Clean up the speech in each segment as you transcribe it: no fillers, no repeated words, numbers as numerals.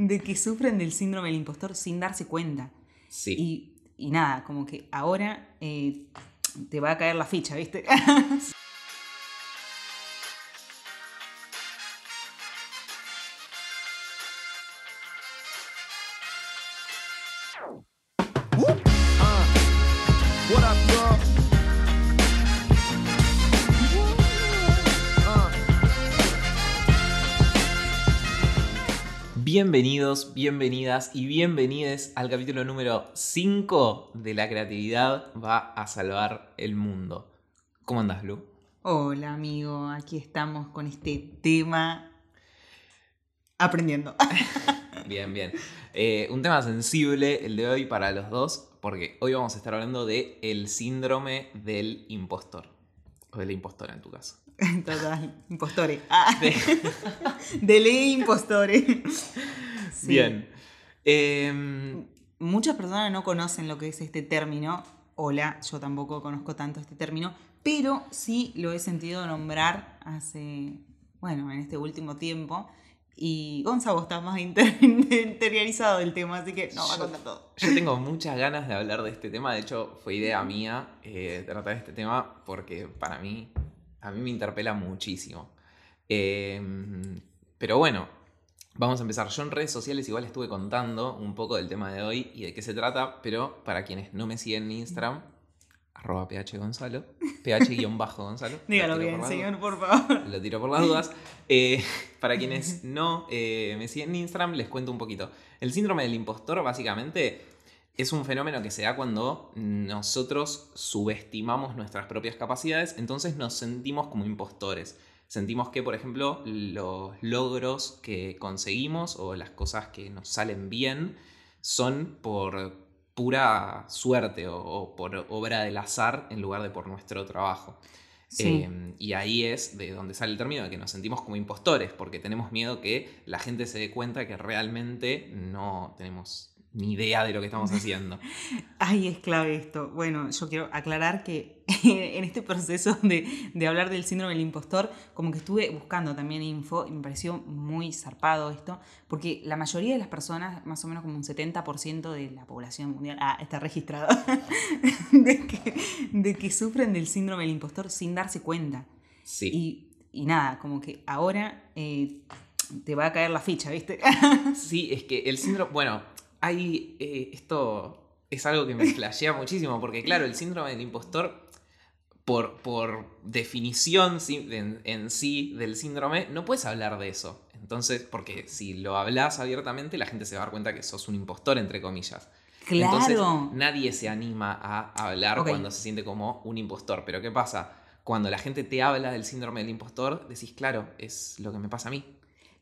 de que sufren del síndrome del impostor sin darse cuenta. Sí. Y nada, como que ahora te va a caer la ficha, ¿viste? Bienvenidos, bienvenidas y bienvenides al capítulo número 5 de La Creatividad Va a Salvar el Mundo. ¿Cómo andás, Lu? Hola, amigo. Aquí estamos con este tema aprendiendo. Bien, bien. Un tema sensible el de hoy para los dos, porque hoy vamos a estar hablando de el síndrome del impostor. O de la impostora, en tu caso. Total, impostore. Ah. De ley impostore. Sí. Bien. Muchas personas no conocen lo que es este término. Hola, yo tampoco conozco tanto este término, pero sí lo he sentido nombrar hace, bueno, en este último tiempo. Y Gonza, vos estás más interiorizado del tema, así que nos va a contar todo. Yo tengo muchas ganas de hablar de este tema. De hecho, fue idea mía tratar este tema porque para mí... A mí me interpela muchísimo. Pero bueno, vamos a empezar. Yo en redes sociales igual estuve contando un poco del tema de hoy y de qué se trata, pero para quienes no me siguen en Instagram, @phgonzalo, ph_gonzalo. Dígalo bien, señor, por favor. Lo tiro por las dudas. Para quienes no me siguen en Instagram, les cuento un poquito. El síndrome del impostor, básicamente, es un fenómeno que se da cuando nosotros subestimamos nuestras propias capacidades, entonces nos sentimos como impostores. Sentimos que, por ejemplo, los logros que conseguimos o las cosas que nos salen bien son por pura suerte o por obra del azar en lugar de por nuestro trabajo. Sí. Y ahí es de donde sale el término de que nos sentimos como impostores, porque tenemos miedo que la gente se dé cuenta que realmente no tenemos... ni idea de lo que estamos haciendo. Ay, es clave esto. Bueno, yo quiero aclarar que en este proceso de hablar del síndrome del impostor, como que estuve buscando también info, y me pareció muy zarpado esto, porque la mayoría de las personas, más o menos como un 70% de la población mundial, está registrado, de que sufren del síndrome del impostor sin darse cuenta. Sí. Y nada, como que ahora te va a caer la ficha, ¿viste? Sí, es que el síndrome... Bueno... Hay, esto es algo que me flashea muchísimo, porque claro, el síndrome del impostor, por definición en sí del síndrome, no puedes hablar de eso. Entonces, porque si lo hablas abiertamente, la gente se va a dar cuenta que sos un impostor, entre comillas. Claro. Entonces, nadie se anima a hablar cuando se siente como un impostor. Pero ¿qué pasa? Cuando la gente te habla del síndrome del impostor, decís, claro, es lo que me pasa a mí.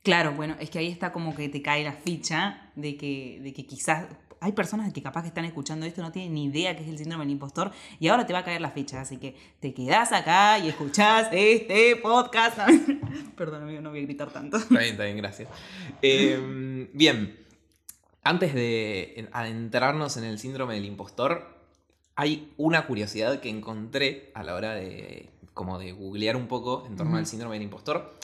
Claro, bueno, es que ahí está como que te cae la ficha de que quizás... Hay personas que capaz que están escuchando esto, no tienen ni idea qué es el síndrome del impostor, y ahora te va a caer la ficha, así que te quedás acá y escuchás este podcast. Perdón, amigo, no voy a gritar tanto. Está bien, gracias. Bien, antes de adentrarnos en el síndrome del impostor, hay una curiosidad que encontré a la hora de, como de googlear un poco en torno al síndrome del impostor,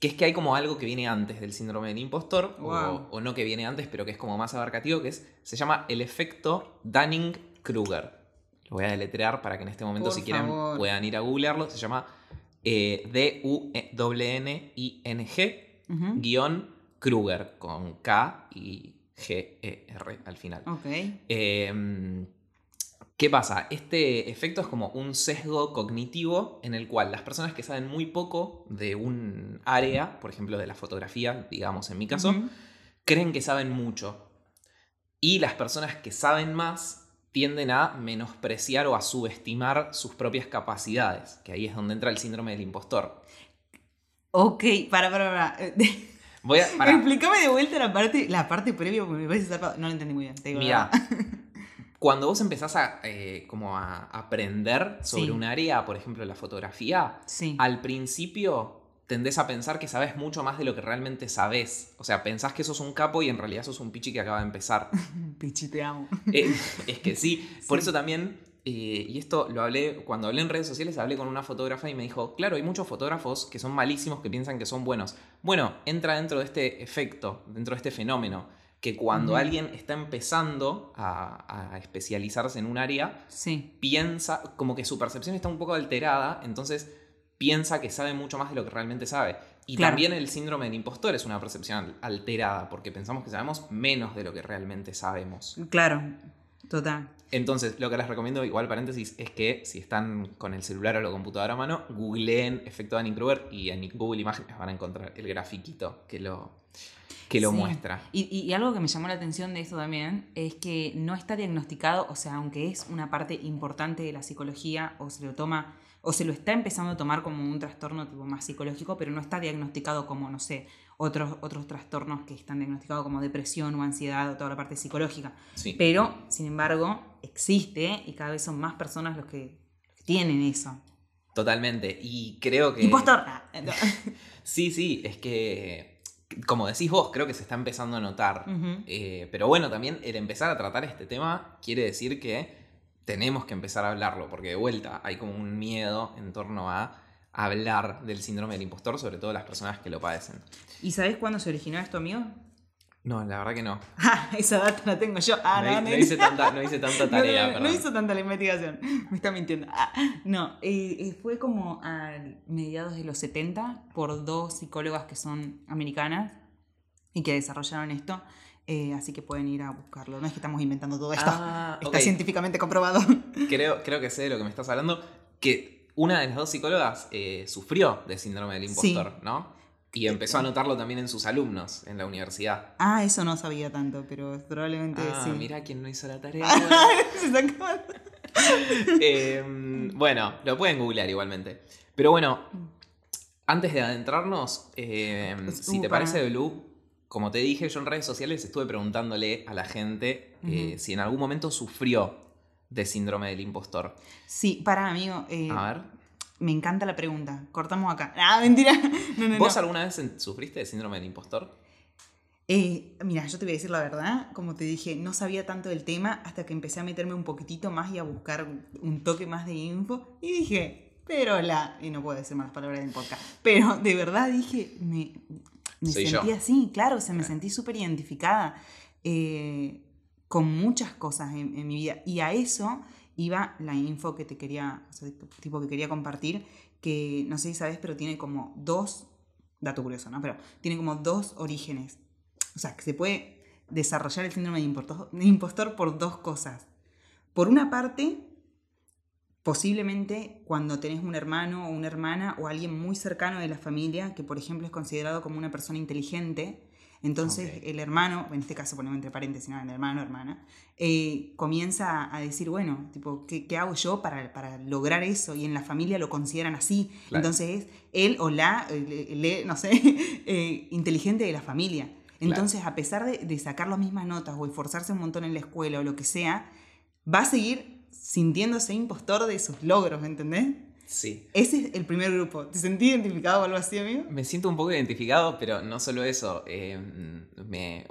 que es que hay como algo que viene antes del síndrome del impostor, wow. o no que viene antes, pero que es como más abarcativo, que se llama el efecto Dunning-Kruger. Lo voy a deletrear para que en este momento, si quieren, puedan ir a googlearlo. Se llama Dunning-Kruger, con K y G-E-R al final. Okay. ¿Qué pasa? Este efecto es como un sesgo cognitivo en el cual las personas que saben muy poco de un área, por ejemplo de la fotografía, digamos en mi caso, creen que saben mucho. Y las personas que saben más tienden a menospreciar o a subestimar sus propias capacidades, que ahí es donde entra el síndrome del impostor. Ok, para. Explícame de vuelta la parte previa porque me parece zarpado. No lo entendí muy bien, te digo. Mira. Cuando vos empezás a aprender sobre un área, por ejemplo la fotografía, al principio tendés a pensar que sabés mucho más de lo que realmente sabés. O sea, pensás que sos un capo y en realidad sos un pichi que acaba de empezar. Pichi, te amo. Es que sí. Por eso también Y esto lo hablé, cuando hablé en redes sociales, hablé con una fotógrafa y me dijo, claro, hay muchos fotógrafos que son malísimos, que piensan que son buenos. Bueno, entra dentro de este efecto, dentro de este fenómeno, que cuando alguien está empezando a especializarse en un área, piensa, como que su percepción está un poco alterada, entonces piensa que sabe mucho más de lo que realmente sabe. Y también el síndrome del impostor es una percepción alterada, porque pensamos que sabemos menos de lo que realmente sabemos. Claro, total. Entonces, lo que les recomiendo, igual paréntesis, es que si están con el celular o la computadora a mano, googleen efecto Dunning-Kruger y en Google Imágenes van a encontrar el grafiquito que lo muestra. Y algo que me llamó la atención de esto también es que no está diagnosticado, o sea, aunque es una parte importante de la psicología, o se lo toma... o se lo está empezando a tomar como un trastorno tipo más psicológico, pero no está diagnosticado como, no sé, otros trastornos que están diagnosticados como depresión o ansiedad o toda la parte psicológica. Sí. Pero, sin embargo, existe y cada vez son más personas los que tienen eso. Totalmente. Y creo que... ¡Impostor! Sí, es que, como decís vos, creo que se está empezando a notar. Uh-huh. Pero bueno, también el empezar a tratar este tema quiere decir que tenemos que empezar a hablarlo, porque de vuelta hay como un miedo en torno a hablar del síndrome del impostor, sobre todo las personas que lo padecen. ¿Y sabés cuándo se originó esto, amigo? No, la verdad que no. Ah, esa data la tengo yo. No hice tanta tarea, perdón. No hizo tanta la investigación, me está mintiendo. Fue como a mediados de los 70 por dos psicólogas que son americanas y que desarrollaron esto. Así que pueden ir a buscarlo. No es que estamos inventando todo esto. Está científicamente comprobado. Creo que sé de lo que me estás hablando. Que una de las dos psicólogas sufrió de síndrome del impostor, ¿no? Y empezó a notarlo también en sus alumnos en la universidad. Ah, eso no sabía tanto, pero probablemente sí. Mirá quién no hizo la tarea. Se sacó. Bueno, lo pueden googlear igualmente. Pero bueno, antes de adentrarnos, si te parece, Blue... Como te dije, yo en redes sociales estuve preguntándole a la gente si en algún momento sufrió de síndrome del impostor. Sí, pará, amigo. A ver. Me encanta la pregunta. Cortamos acá. Ah, mentira. No, ¿vos alguna vez sufriste de síndrome del impostor? Mira, yo te voy a decir la verdad. Como te dije, no sabía tanto del tema hasta que empecé a meterme un poquitito más y a buscar un toque más de info. Y dije, y no puedo decir malas palabras en podcast. Pero de verdad dije... Me soy sentí yo. Así, claro, me sentí súper identificada con muchas cosas en mi vida. Y a eso iba la info que te quería, o sea, tipo que quería compartir, que no sé si sabes, pero tiene como dos, dato curioso, ¿no? Pero tiene como dos orígenes. O sea, que se puede desarrollar el síndrome de impostor por dos cosas. Por una parte, posiblemente cuando tenés un hermano o una hermana o alguien muy cercano de la familia que, por ejemplo, es considerado como una persona inteligente, entonces el hermano, en este caso ponemos entre paréntesis, no, el hermano o hermana, comienza a decir, bueno, tipo, ¿qué hago yo para lograr eso? Y en la familia lo consideran así. Claro. Entonces es él o la, no sé, inteligente de la familia. Entonces, a pesar de sacar las mismas notas o esforzarse un montón en la escuela o lo que sea, va a seguir sintiéndose impostor de sus logros, ¿entendés? Sí. Ese es el primer grupo. ¿Te sentís identificado o algo así, amigo? Me siento un poco identificado, pero no solo eso.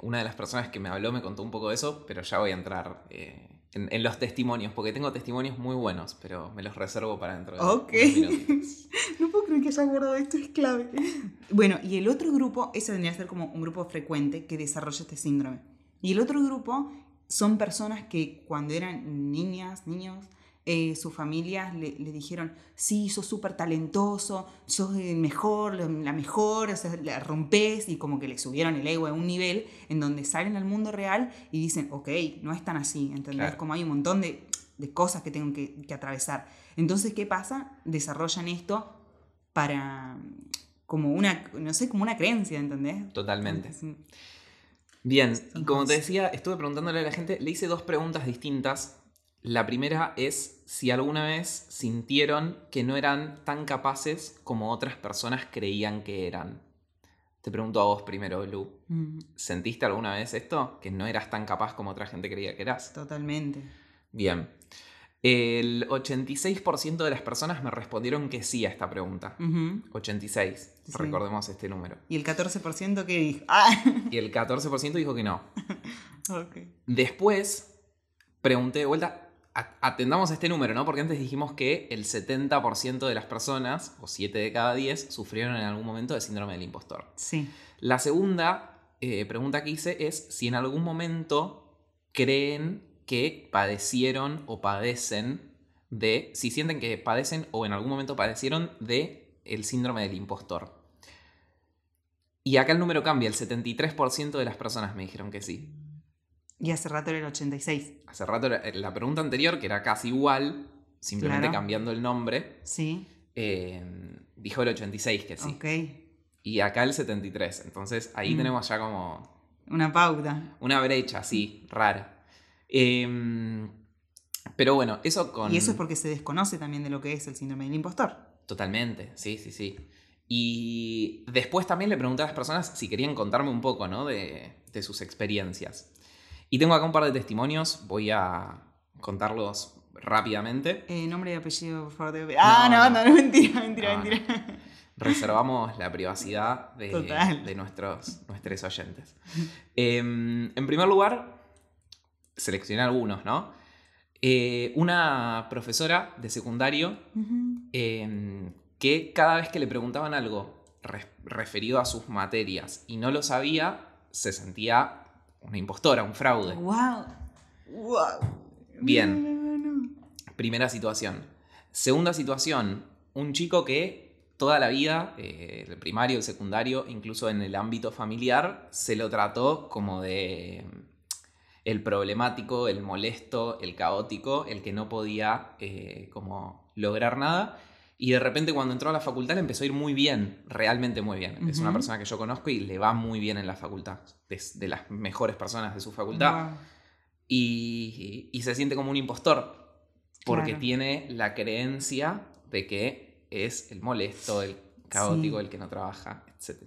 Una de las personas que me habló me contó un poco de eso, pero ya voy a entrar en los testimonios, porque tengo testimonios muy buenos, pero me los reservo para dentro de unos minutos. No puedo creer que hayas guardado esto, es clave. Bueno, y el otro grupo, ese tendría que ser como un grupo frecuente que desarrolla este síndrome. Y el otro grupo... son personas que cuando eran niñas, niños, sus familias le dijeron, sí, sos súper talentoso, sos el mejor, la mejor, o sea, la rompés, y como que le subieron el ego a un nivel en donde salen al mundo real y dicen, no es tan así, ¿entendés? Claro. Como hay un montón de cosas que tengo que atravesar. Entonces, ¿qué pasa? Desarrollan esto como una creencia, ¿entendés? Totalmente. Sí. Bien, y como te decía, estuve preguntándole a la gente, le hice dos preguntas distintas. La primera es si alguna vez sintieron que no eran tan capaces como otras personas creían que eran. Te pregunto a vos primero, Lu. ¿Sentiste alguna vez esto? ¿Que no eras tan capaz como otra gente creía que eras? Totalmente. Bien. El 86% de las personas me respondieron que sí a esta pregunta. 86, sí. Recordemos este número. ¿Y el 14% qué dijo? Y el 14% dijo que no. Okay. Después pregunté de vuelta atendamos a este número, ¿no? Porque antes dijimos que el 70% de las personas, o 7 de cada 10, sufrieron en algún momento de síndrome del impostor. Sí. La segunda pregunta que hice es si en algún momento creen que padecieron o padecen de... Si sienten que padecen o en algún momento padecieron de el síndrome del impostor. Y acá el número cambia. El 73% de las personas me dijeron que sí. Y hace rato era el 86. Hace rato era la pregunta anterior, que era casi igual, simplemente claro, cambiando el nombre. Sí. Dijo el 86 que sí. Ok. Y acá el 73. Entonces ahí tenemos ya como... Una pauta. Una brecha, sí, rara. Pero bueno, eso con... Y eso es porque se desconoce también de lo que es el síndrome del impostor. Totalmente, sí, sí, sí. Y después también le pregunté a las personas si querían contarme un poco, ¿no? De sus experiencias. Y tengo acá un par de testimonios, voy a contarlos rápidamente. Nombre y apellido, por favor. Mentira. No. Reservamos la privacidad de nuestros oyentes. En primer lugar, seleccioné algunos, ¿no? Una profesora de secundario que cada vez que le preguntaban algo referido a sus materias y no lo sabía, se sentía... una impostora, un fraude. ¡Wow! ¡Wow! Bien. No. Primera situación. Segunda situación. Un chico que toda la vida, el primario, el secundario, incluso en el ámbito familiar, se lo trató como de el problemático, el molesto, el caótico, el que no podía como lograr nada. Y de repente cuando entró a la facultad le empezó a ir muy bien, realmente muy bien. Es una persona que yo conozco y le va muy bien en la facultad. Es de las mejores personas de su facultad. Wow. Y se siente como un impostor. Porque tiene la creencia de que es el molesto, el caótico, el que no trabaja, etc.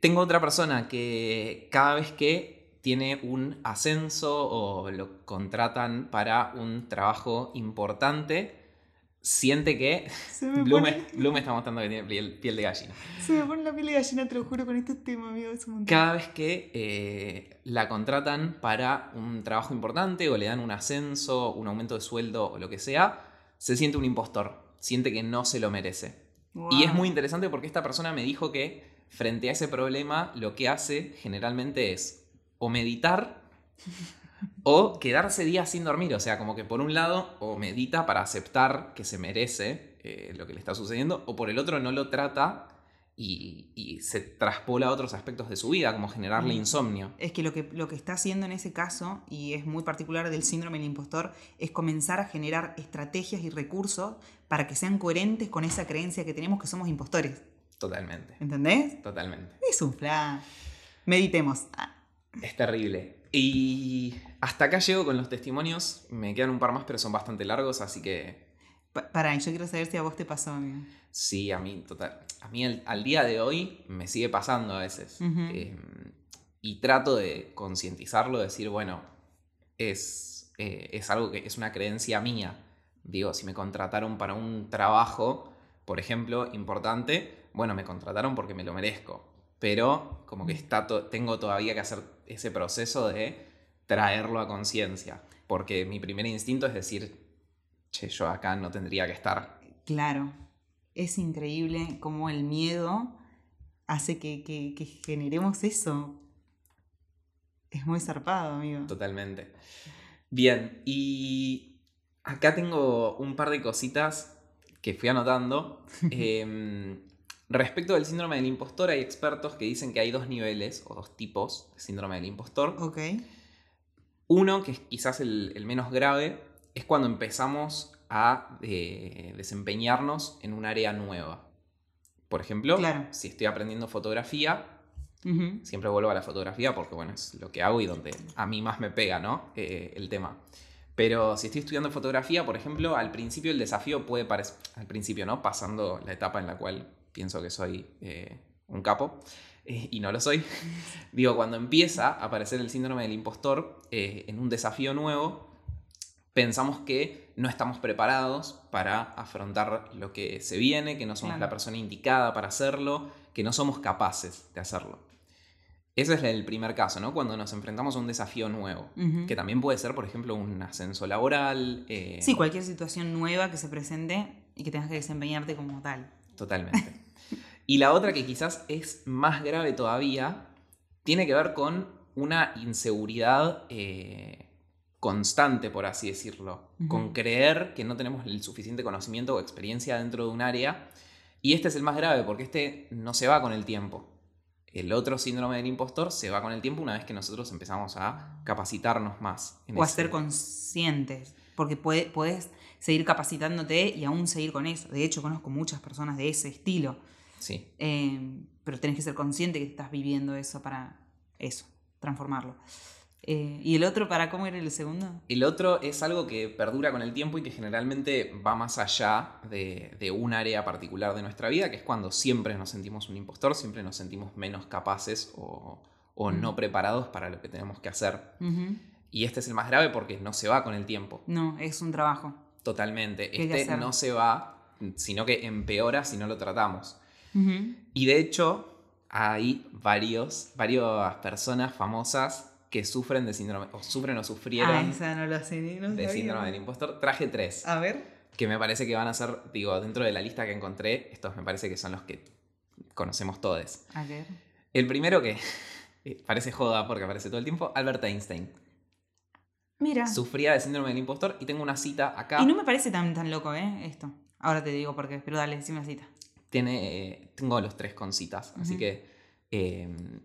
Tengo otra persona que cada vez que tiene un ascenso o lo contratan para un trabajo importante... Siente que... Blue me está mostrando que tiene piel de gallina. Se me pone la piel de gallina, te lo juro, con este tema, amigo. Es un montón. Cada vez que la contratan para un trabajo importante o le dan un ascenso, un aumento de sueldo o lo que sea, se siente un impostor. Siente que no se lo merece. Wow. Y es muy interesante porque esta persona me dijo que frente a ese problema lo que hace generalmente es o meditar... O quedarse días sin dormir, o sea, como que por un lado o medita para aceptar que se merece lo que le está sucediendo, o por el otro no lo trata y se traspola a otros aspectos de su vida, como generarle insomnio. Es que lo que está haciendo en ese caso, y es muy particular del síndrome del impostor, es comenzar a generar estrategias y recursos para que sean coherentes con esa creencia que tenemos que somos impostores. Totalmente. ¿Entendés? Totalmente. Es un plan. Meditemos. Es terrible. Y hasta acá llego con los testimonios. Me quedan un par más, pero son bastante largos, así que... Pará, yo quiero saber si a vos te pasó, amigo. Sí, a mí, total. A mí al día de hoy me sigue pasando a veces. Y trato de concientizarlo, de decir, bueno, es algo que es una creencia mía. Digo, si me contrataron para un trabajo, por ejemplo, importante, bueno, me contrataron porque me lo merezco. Pero como que tengo todavía que hacer ese proceso de traerlo a conciencia. Porque mi primer instinto es decir, che, yo acá no tendría que estar. Claro. Es increíble cómo el miedo hace que generemos eso. Es muy zarpado, amigo. Totalmente. Bien, y acá tengo un par de cositas que fui anotando. Respecto del síndrome del impostor, hay expertos que dicen que hay dos niveles o dos tipos de síndrome del impostor. Okay. Uno, que es quizás el menos grave, es cuando empezamos a desempeñarnos en un área nueva. Por ejemplo, si estoy aprendiendo fotografía, siempre vuelvo a la fotografía porque bueno, es lo que hago y donde a mí más me pega, ¿no? El tema. Pero si estoy estudiando fotografía, por ejemplo, al principio el desafío puede parecer... Al principio, ¿no? Pasando la etapa en la cual... Pienso que soy un capo y no lo soy. Digo, cuando empieza a aparecer el síndrome del impostor en un desafío nuevo, pensamos que no estamos preparados para afrontar lo que se viene, que no somos la persona indicada para hacerlo, que no somos capaces de hacerlo. Ese es el primer caso, ¿no? Cuando nos enfrentamos a un desafío nuevo, que también puede ser, por ejemplo, un ascenso laboral. Sí, cualquier situación nueva que se presente y que tengas que desempeñarte como tal. Totalmente. Y la otra, que quizás es más grave todavía, tiene que ver con una inseguridad constante, por así decirlo. Con creer que no tenemos el suficiente conocimiento o experiencia dentro de un área. Y este es el más grave porque este no se va con el tiempo. El otro síndrome del impostor se va con el tiempo una vez que nosotros empezamos a capacitarnos más. O a ser conscientes, porque puedes seguir capacitándote y aún seguir con eso. De hecho, conozco muchas personas de ese estilo. Sí. Pero tenés que ser consciente que estás viviendo eso para eso, transformarlo. ¿Y el otro para cómo era el segundo? El otro es algo que perdura con el tiempo y que generalmente va más allá de un área particular de nuestra vida, que es cuando siempre nos sentimos un impostor, siempre nos sentimos menos capaces o no preparados para lo que tenemos que hacer. Y este es el más grave porque no se va con el tiempo. No, es un trabajo. Totalmente. Este no se va, sino que empeora si no lo tratamos. Y de hecho hay varias personas famosas que sufren de síndrome, o sufren o sufrieron de síndrome del impostor. Traje 3. A ver. Que me parece que van a ser, digo, dentro de la lista que encontré, estos me parece que son los que conocemos todos. A ver. El primero, que parece joda porque aparece todo el tiempo, Albert Einstein. Mira. Sufría de síndrome del impostor y tengo una cita acá. Y no me parece tan loco, esto. Ahora te digo por qué, pero dale, decime la cita. Tengo los 3 con citas, así que...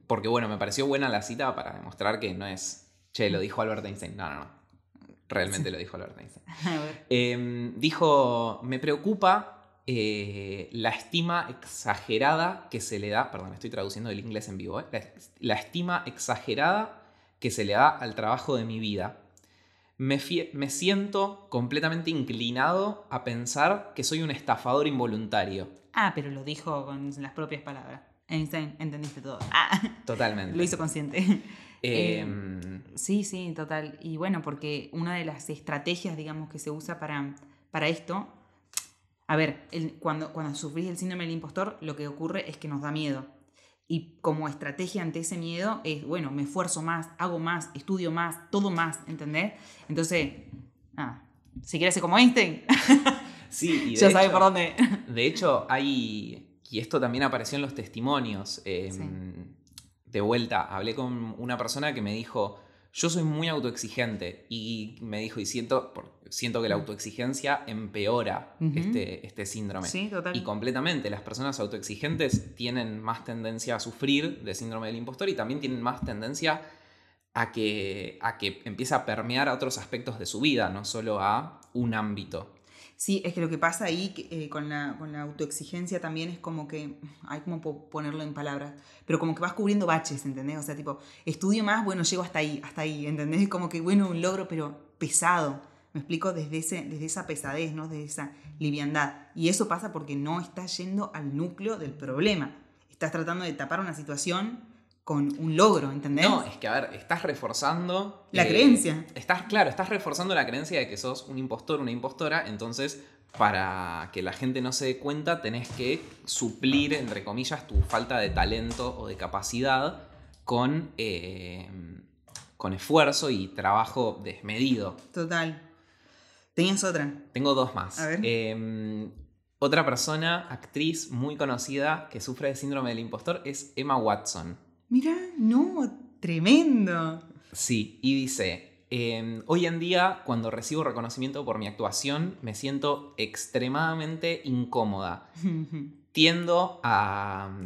porque bueno, me pareció buena la cita para demostrar que no es che, lo dijo Albert Einstein, no realmente lo dijo Albert Einstein. Dijo: me preocupa la estima exagerada que se le da, perdón, estoy traduciendo del inglés en vivo, la estima exagerada que se le da al trabajo de mi vida. Me siento completamente inclinado a pensar que soy un estafador involuntario. Pero lo dijo con las propias palabras Einstein, entendiste todo. Totalmente. Lo hizo consciente. Sí, total. Y bueno, porque una de las estrategias, digamos, que se usa para esto... A ver, cuando sufrís el síndrome del impostor, lo que ocurre es que nos da miedo. Y como estrategia ante ese miedo es, bueno, me esfuerzo más, hago más, estudio más, todo más, ¿entendés? Entonces, si querés ser como Einstein, sí, y ya sabés por dónde. De hecho, hay... Y esto también apareció en los testimonios. Sí. De vuelta, hablé con una persona que me dijo: yo soy muy autoexigente. Y me dijo, y siento que la autoexigencia empeora este síndrome. Sí, total. Y completamente, las personas autoexigentes tienen más tendencia a sufrir de síndrome del impostor y también tienen más tendencia a que empiece a permear a otros aspectos de su vida, no solo a un ámbito. Sí, es que lo que pasa ahí con la autoexigencia también es como que... Ay, ¿cómo puedo ponerlo en palabras? Pero como que vas cubriendo baches, ¿entendés? O sea, tipo, estudio más, bueno, llego hasta ahí, ¿entendés? Como que, bueno, un logro, pero pesado. Me explico, desde esa pesadez, ¿no? Desde esa liviandad. Y eso pasa porque no estás yendo al núcleo del problema. Estás tratando de tapar una situación con un logro, ¿entendés? No, es que, a ver, estás reforzando... La creencia. Estás reforzando la creencia de que sos un impostor, una impostora, entonces, para que la gente no se dé cuenta, tenés que suplir, entre comillas, tu falta de talento o de capacidad con esfuerzo y trabajo desmedido. Total. ¿Tenías otra? Tengo 2 más. A ver. Otra persona, actriz muy conocida, que sufre de síndrome del impostor es Emma Watson. Mirá, no, tremendo. Sí, y dice: hoy en día, cuando recibo reconocimiento por mi actuación, me siento extremadamente incómoda. Tiendo a...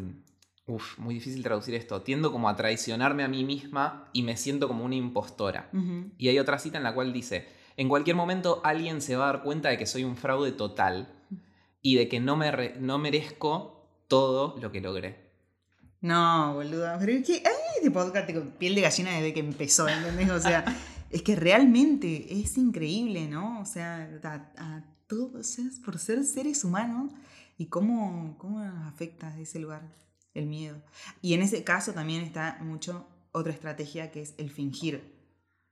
muy difícil traducir esto. Tiendo como a traicionarme a mí misma y me siento como una impostora. Y hay otra cita en la cual dice: en cualquier momento alguien se va a dar cuenta de que soy un fraude total y de que no merezco todo lo que logré. No, boludo, pero es que este podcast con piel de gallina desde que empezó, ¿entendés? O sea, es que realmente es increíble, ¿no? O sea, a todos, por ser seres humanos, y cómo nos afecta de ese lugar el miedo. Y en ese caso también está mucho otra estrategia, que es el fingir.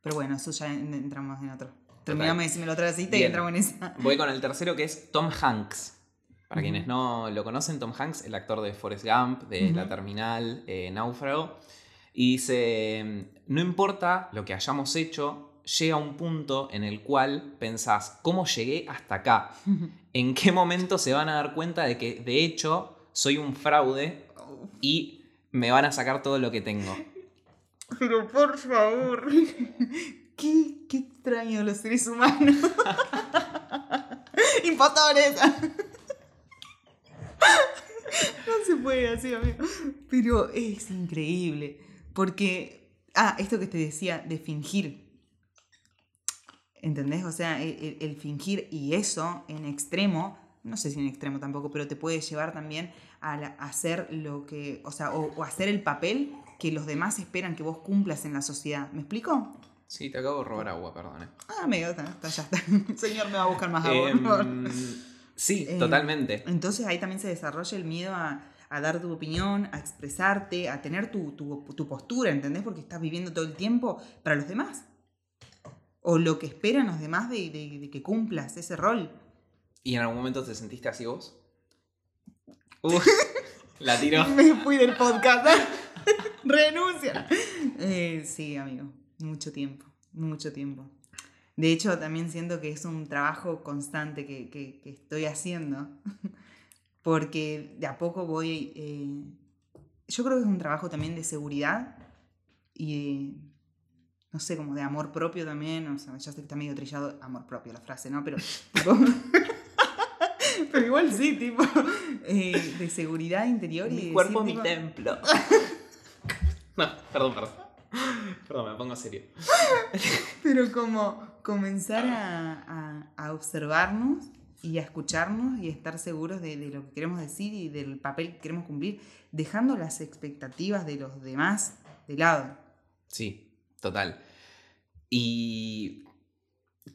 Pero bueno, eso ya entramos en otro. Terminamos de decirme la otra cita. Bien. Y entramos en esa. Voy con el tercero, que es Tom Hanks. Para quienes no lo conocen, Tom Hanks, el actor de Forrest Gump, de La Terminal, Náufrago, Y dice, no importa lo que hayamos hecho, llega un punto en el cual pensás, ¿cómo llegué hasta acá? ¿En qué momento se van a dar cuenta de que, de hecho, soy un fraude y me van a sacar todo lo que tengo? Pero por favor, qué extraño los seres humanos. ¡Impostores! No se puede así, amigo. Pero es increíble. Porque, esto que te decía de fingir. ¿Entendés? O sea, el fingir y eso en extremo, no sé si en extremo tampoco, pero te puede llevar también a hacer lo que, o sea, o hacer el papel que los demás esperan que vos cumplas en la sociedad. ¿Me explico? Sí, te acabo de robar agua, perdón. Ya está. Señor, me va a buscar más agua, por favor. Sí, totalmente. Entonces ahí también se desarrolla el miedo a dar tu opinión, a expresarte, a tener tu postura, ¿entendés? Porque estás viviendo todo el tiempo para los demás. O lo que esperan los demás de que cumplas ese rol. ¿Y en algún momento te sentiste así vos? La tiró. Me fui del podcast. ¡Renuncia! Sí, amigo. Mucho tiempo. De hecho, también siento que es un trabajo constante que estoy haciendo. Porque de a poco voy... yo creo que es un trabajo también de seguridad y... no sé, como de amor propio también, o sea, ya sé que está medio trillado amor propio la frase, ¿no? Pero, tipo, pero igual sí, tipo, de seguridad interior y... Mi cuerpo, sí, mi tipo... templo. No, perdón, me pongo serio. Pero como comenzar a observarnos y a escucharnos y a estar seguros de lo que queremos decir y del papel que queremos cumplir, dejando las expectativas de los demás de lado. Sí. Total. Y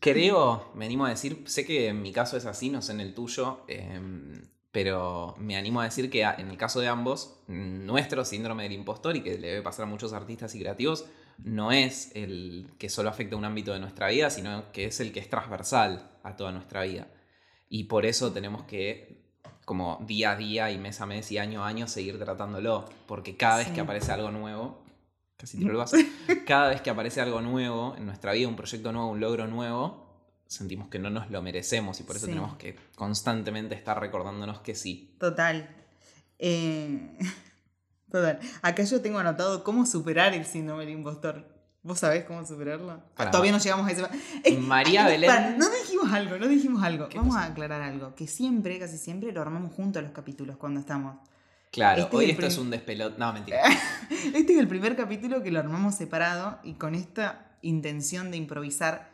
creo, me animo a decir, sé que en mi caso es así, no sé en el tuyo, pero me animo a decir que en el caso de ambos, nuestro síndrome del impostor, y que le debe pasar a muchos artistas y creativos, no es el que solo afecta a un ámbito de nuestra vida, sino que es el que es transversal a toda nuestra vida. Y por eso tenemos que... como día a día y mes a mes y año a año seguir tratándolo, porque cada vez que aparece algo nuevo... Casi te lo vas. Cada vez que aparece algo nuevo en nuestra vida, un proyecto nuevo, un logro nuevo, sentimos que no nos lo merecemos y por eso tenemos que constantemente estar recordándonos que sí. Total. Total. Acá yo tengo anotado cómo superar el síndrome del impostor. ¿Vos sabés cómo superarlo? Todavía no llegamos a ese... María Belén... Para, no dijimos algo. Vamos a aclarar algo. Que siempre, casi siempre, lo armamos juntos los capítulos cuando estamos... Claro, esto es un despelote. No, mentira. Este es el primer capítulo que lo armamos separado y con esta intención de improvisar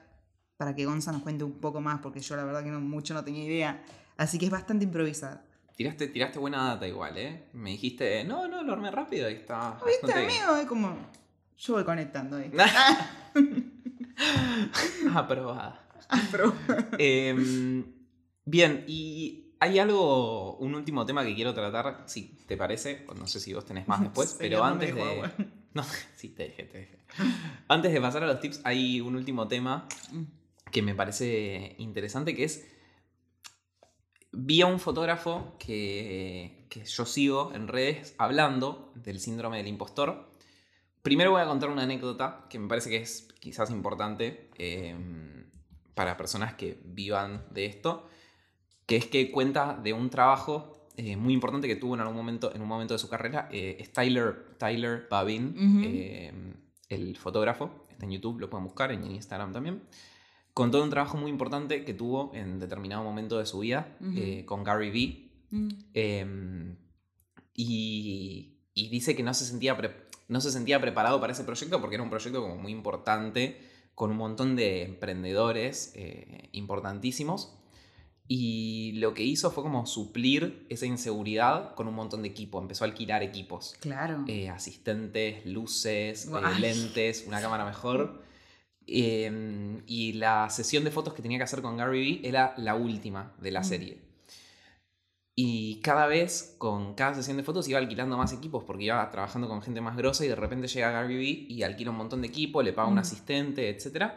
para que Gonza nos cuente un poco más, porque yo la verdad que no tenía idea. Así que es bastante improvisar. Tiraste buena data igual, ¿eh? Me dijiste, no, lo armé rápido y está... ¿Viste, amigo? Es como... Yo voy conectando ahí. Aprobada. Bien, y... Hay algo, un último tema que quiero tratar, si te parece, no sé si vos tenés más después, sí, pero antes de... No, sí, te dejé. Antes de pasar a los tips, hay un último tema que me parece interesante, que es... Vi a un fotógrafo que yo sigo en redes hablando del síndrome del impostor. Primero voy a contar una anécdota que me parece que es quizás importante para personas que vivan de esto. Que es que cuenta de un trabajo muy importante que tuvo en un momento de su carrera. Es Tyler Babin, el fotógrafo. Está en YouTube, lo pueden buscar, en Instagram también. Contó de un trabajo muy importante que tuvo en determinado momento de su vida con Gary Vee. Y dice que no se sentía preparado para ese proyecto porque era un proyecto como muy importante, con un montón de emprendedores importantísimos. Y lo que hizo fue como suplir esa inseguridad con un montón de equipo. Empezó a alquilar equipos. Claro. Asistentes, luces, lentes, una cámara mejor. Y la sesión de fotos que tenía que hacer con Gary Vee era la última de la serie. Y cada vez, con cada sesión de fotos, iba alquilando más equipos porque iba trabajando con gente más grosa y de repente llega Gary Vee y alquila un montón de equipo, le paga un asistente, etc.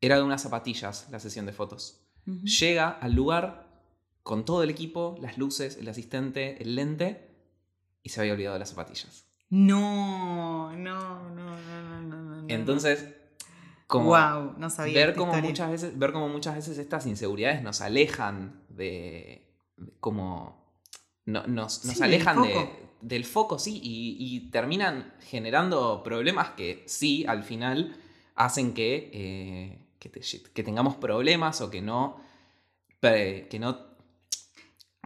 Era de unas zapatillas la sesión de fotos. Llega al lugar con todo el equipo, las luces, el asistente, el lente, y se había olvidado de las zapatillas. No. Entonces, como wow, no sabía ver cómo muchas veces, ver cómo muchas veces estas inseguridades nos alejan de como no, nos sí, alejan del foco, sí, y terminan generando problemas que sí, al final, hacen que tengamos problemas o que no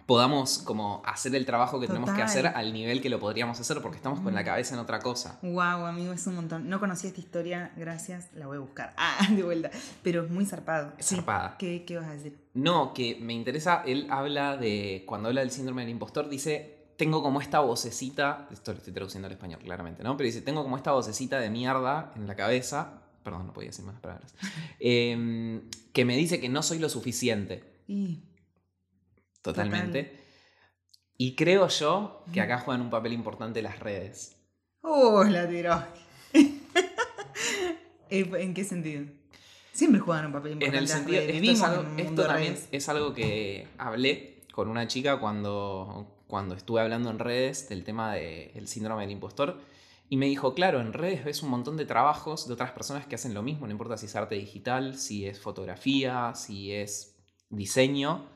podamos como hacer el trabajo que tenemos que hacer al nivel que lo podríamos hacer porque estamos con la cabeza en otra cosa. Wow, amigo, es un montón. No conocía esta historia, gracias, la voy a buscar. Ah, de vuelta. Pero es muy zarpado. Es zarpada. ¿Qué vas a decir? No, que me interesa, él habla de, cuando habla del síndrome del impostor, dice, tengo como esta vocecita, esto lo estoy traduciendo al español claramente, ¿no? Pero dice, tengo como esta vocecita de mierda en la cabeza, perdón, no podía decir más palabras, que me dice que no soy lo suficiente. Y... Totalmente. Total. Y creo yo que acá juegan un papel importante las redes. La tiró. ¿En qué sentido? Siempre juegan un papel importante. En el sentido, esto también es algo que hablé con una chica cuando estuve hablando en redes del tema del síndrome del impostor. Y me dijo, claro, en redes ves un montón de trabajos de otras personas que hacen lo mismo. No importa si es arte digital, si es fotografía, si es diseño.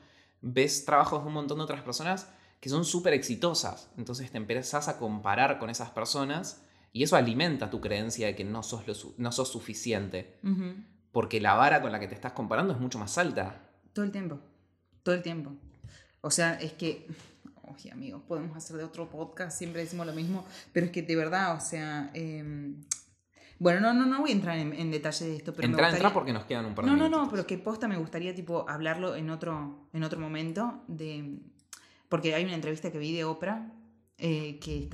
Ves trabajos de un montón de otras personas que son súper exitosas. Entonces te empezás a comparar con esas personas y eso alimenta tu creencia de que no sos suficiente. Uh-huh. Porque la vara con la que te estás comparando es mucho más alta. Todo el tiempo. O sea, es que... Oye, amigos, podemos hacer de otro podcast, siempre decimos lo mismo, pero es que de verdad, o sea... Bueno, no voy a entrar en detalle de esto, pero me gustaría porque nos quedan un par de minutos. No, pero es que posta me gustaría tipo hablarlo en otro momento porque hay una entrevista que vi de Oprah que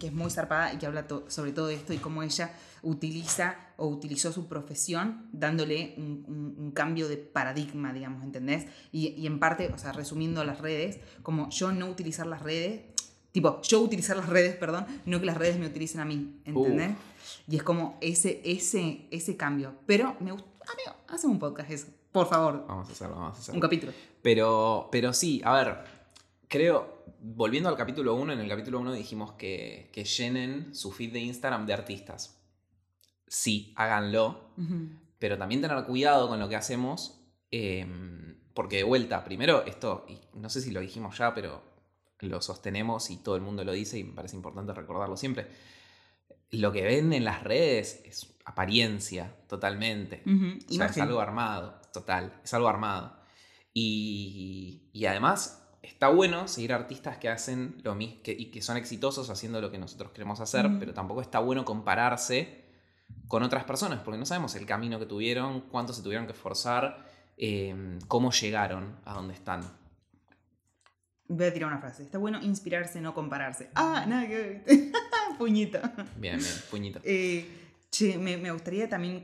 es muy zarpada y que habla sobre todo de esto y cómo ella utilizó su profesión dándole un cambio de paradigma, digamos, ¿entendés? Y en parte, o sea, resumiendo las redes, como yo utilizar las redes, perdón, no que las redes me utilicen a mí, ¿entendés? Y es como ese cambio. Pero me gusta, amigo, hacemos un podcast eso, por favor. Vamos a hacerlo. Un capítulo. Pero sí, a ver, creo, volviendo al capítulo 1, en el capítulo 1 dijimos que llenen su feed de Instagram de artistas. Sí, háganlo, pero también tener cuidado con lo que hacemos, porque de vuelta, primero esto, y no sé si lo dijimos ya, pero... lo sostenemos y todo el mundo lo dice y me parece importante recordarlo siempre. Lo que ven en las redes es apariencia, totalmente. Uh-huh. O sea, es algo armado, total, es algo armado. Y además está bueno seguir artistas que hacen lo mismo y que son exitosos haciendo lo que nosotros queremos hacer, pero tampoco está bueno compararse con otras personas porque no sabemos el camino que tuvieron, cuánto se tuvieron que esforzar, cómo llegaron a donde están. Voy a tirar una frase. Está bueno inspirarse, no compararse. Ah, nada que ver. Puñito. Bien, puñito. Me gustaría también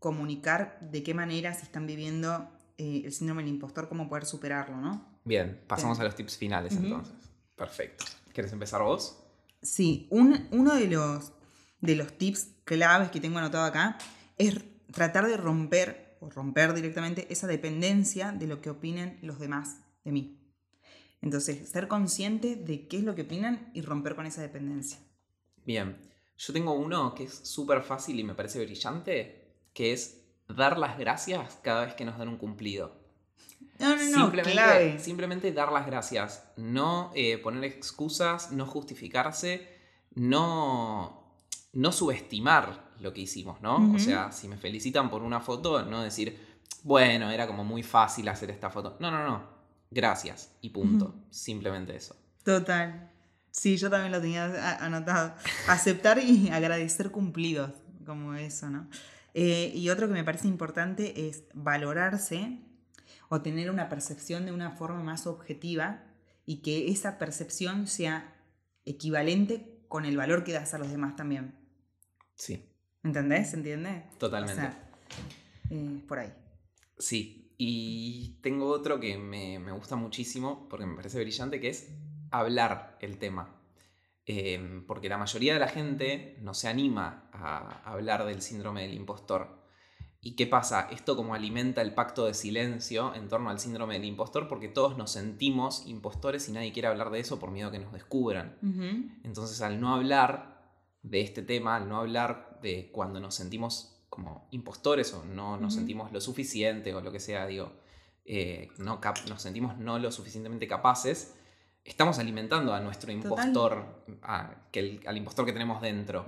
comunicar de qué manera, si están viviendo el síndrome del impostor, cómo poder superarlo, ¿no? Bien, pasamos a los tips finales entonces. Perfecto. ¿Querés empezar vos? Sí, uno de los tips claves que tengo anotado acá es tratar de romper directamente esa dependencia de lo que opinen los demás de mí. Entonces, ser consciente de qué es lo que opinan y romper con esa dependencia. Bien. Yo tengo uno que es súper fácil y me parece brillante, que es dar las gracias cada vez que nos dan un cumplido. Simplemente dar las gracias. No poner excusas, no justificarse, no subestimar lo que hicimos, ¿no? O sea, si me felicitan por una foto, no decir, bueno, era como muy fácil hacer esta foto. No. Gracias y punto. Simplemente eso. Total. Sí, yo también lo tenía anotado. Aceptar y agradecer cumplidos, como eso, ¿no? Y otro que me parece importante es valorarse o tener una percepción de una forma más objetiva y que esa percepción sea equivalente con el valor que das a los demás también. Sí. ¿Entendés? ¿Se entiende? Totalmente. O sea, por ahí. Sí. Y tengo otro que me gusta muchísimo porque me parece brillante, que es hablar el tema. Porque la mayoría de la gente no se anima a hablar del síndrome del impostor. ¿Y qué pasa? Esto como alimenta el pacto de silencio en torno al síndrome del impostor porque todos nos sentimos impostores y nadie quiere hablar de eso por miedo a que nos descubran. Entonces, al no hablar, de este tema, al no hablar de cuando nos sentimos como impostores o no nos sentimos lo suficiente o lo que sea, digo, nos sentimos no lo suficientemente capaces, estamos alimentando a nuestro impostor, al impostor que tenemos dentro,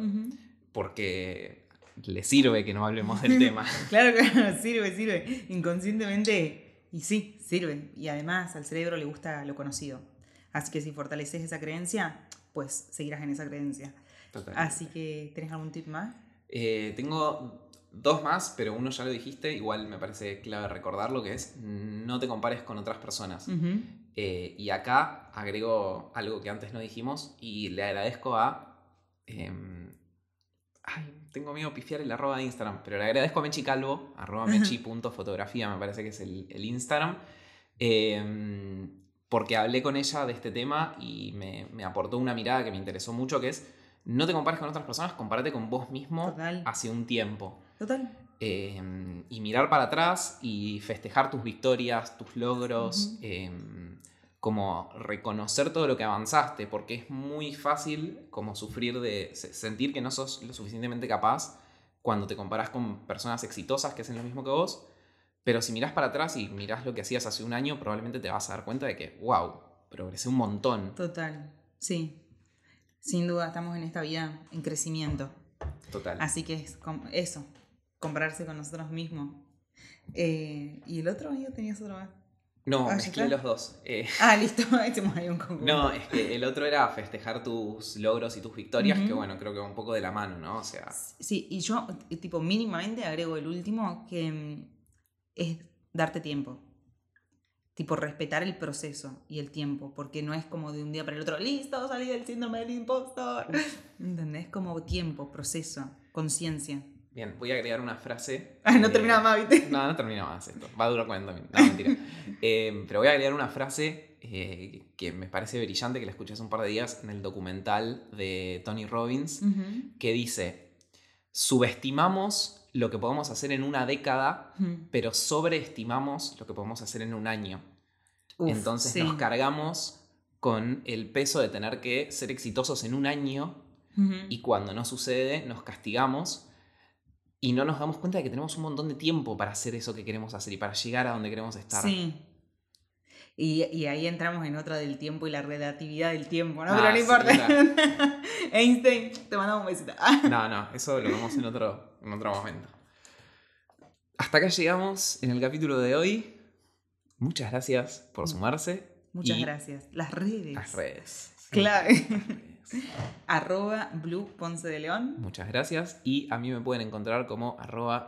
porque le sirve que no hablemos del tema. Claro, claro, sirve, inconscientemente, y sí, sirve. Y además al cerebro le gusta lo conocido. Así que si fortaleces esa creencia, pues seguirás en esa creencia. Totalmente. Así que, ¿tenés algún tip más? Tengo dos más, pero uno ya lo dijiste, igual me parece clave recordarlo, que es no te compares con otras personas. Y acá agrego algo que antes no dijimos y le agradezco a... tengo miedo pifiar el arroba de Instagram, pero le agradezco a Mechi Calvo, @mechi.fotografía, me parece que es el Instagram, porque hablé con ella de este tema y me aportó una mirada que me interesó mucho, que es: no te compares con otras personas, compárate con vos mismo. Total. Hace un tiempo. Total. Y mirar para atrás y festejar tus victorias, tus logros, como reconocer todo lo que avanzaste, porque es muy fácil como sufrir de sentir que no sos lo suficientemente capaz cuando te comparás con personas exitosas que hacen lo mismo que vos, pero si mirás para atrás y mirás lo que hacías hace un año, probablemente te vas a dar cuenta de que, wow, progresé un montón. Total, sí. Sin duda, estamos en esta vida en crecimiento. Total. Así que es eso, compararse con nosotros mismos. ¿Y el otro? ¿Yo tenías otro más? No, mezclé los dos. Listo, hicimos ahí un concurso. No, es que el otro era festejar tus logros y tus victorias, que bueno, creo que va un poco de la mano, ¿no? O sea... Sí, y yo, tipo, mínimamente agrego el último, que es darte tiempo. Tipo, respetar el proceso y el tiempo, porque no es como de un día para el otro, listo, salí del síndrome del impostor. ¿Entendés? Como tiempo, proceso, conciencia. Bien, voy a agregar una frase. No terminaba más, ¿viste? No terminaba más esto. Va a durar 40 minutos. No, mentira. Pero voy a agregar una frase que me parece brillante, que la escuché hace un par de días en el documental de Tony Robbins, que dice: subestimamos lo que podemos hacer en una década, pero sobreestimamos lo que podemos hacer en un año. Entonces nos cargamos con el peso de tener que ser exitosos en un año, y cuando no sucede nos castigamos. Y no nos damos cuenta de que tenemos un montón de tiempo para hacer eso que queremos hacer y para llegar a donde queremos estar. Sí. Y ahí entramos en otra del tiempo y la relatividad del tiempo, ¿no? Pero no importa. Claro. Einstein, te mandamos un besito. No, eso lo vemos en otro momento. Hasta acá llegamos en el capítulo de hoy. Muchas gracias por sumarse. Muchas gracias. Las redes. Sí. Clave. @BluePonceDeLeón. Muchas gracias. Y a mí me pueden encontrar como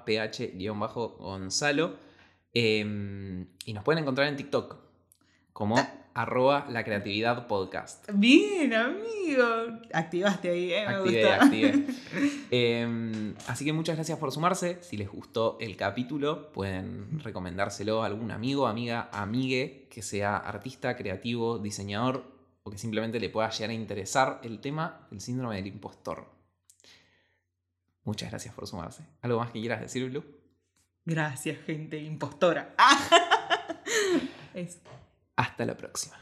@ph_Gonzalo. Y nos pueden encontrar en TikTok como @LaCreatividadPodcast. Bien, amigo. Activaste ahí, me gustó. Así que muchas gracias por sumarse. Si les gustó el capítulo, pueden recomendárselo a algún amigo, amiga, amigue que sea artista, creativo, diseñador, o que simplemente le pueda llegar a interesar el tema del síndrome del impostor. Muchas gracias por sumarse. ¿Algo más que quieras decir, Blue? Gracias, gente impostora. Hasta la próxima.